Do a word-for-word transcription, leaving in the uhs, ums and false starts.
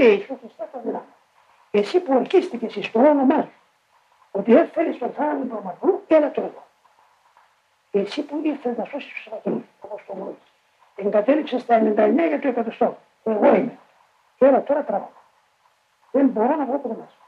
εσύ ο Χριστός τα μιλά. Εσύ που ορκίστηκες εις το όνομά σου, ότι έφερες τον θάνατο του αμαρτωλού, έλα το εδώ. Εσύ που ήρθες να σώσεις τους αμαρτωλούς, όπως το γνωρίζεις. Εγκατέλειξες στα ενενήντα εννέα για το εκατοστό. Εγώ είμαι. Και έλα τώρα τραβάω. Δεν μπορώ να βρω από εμάς.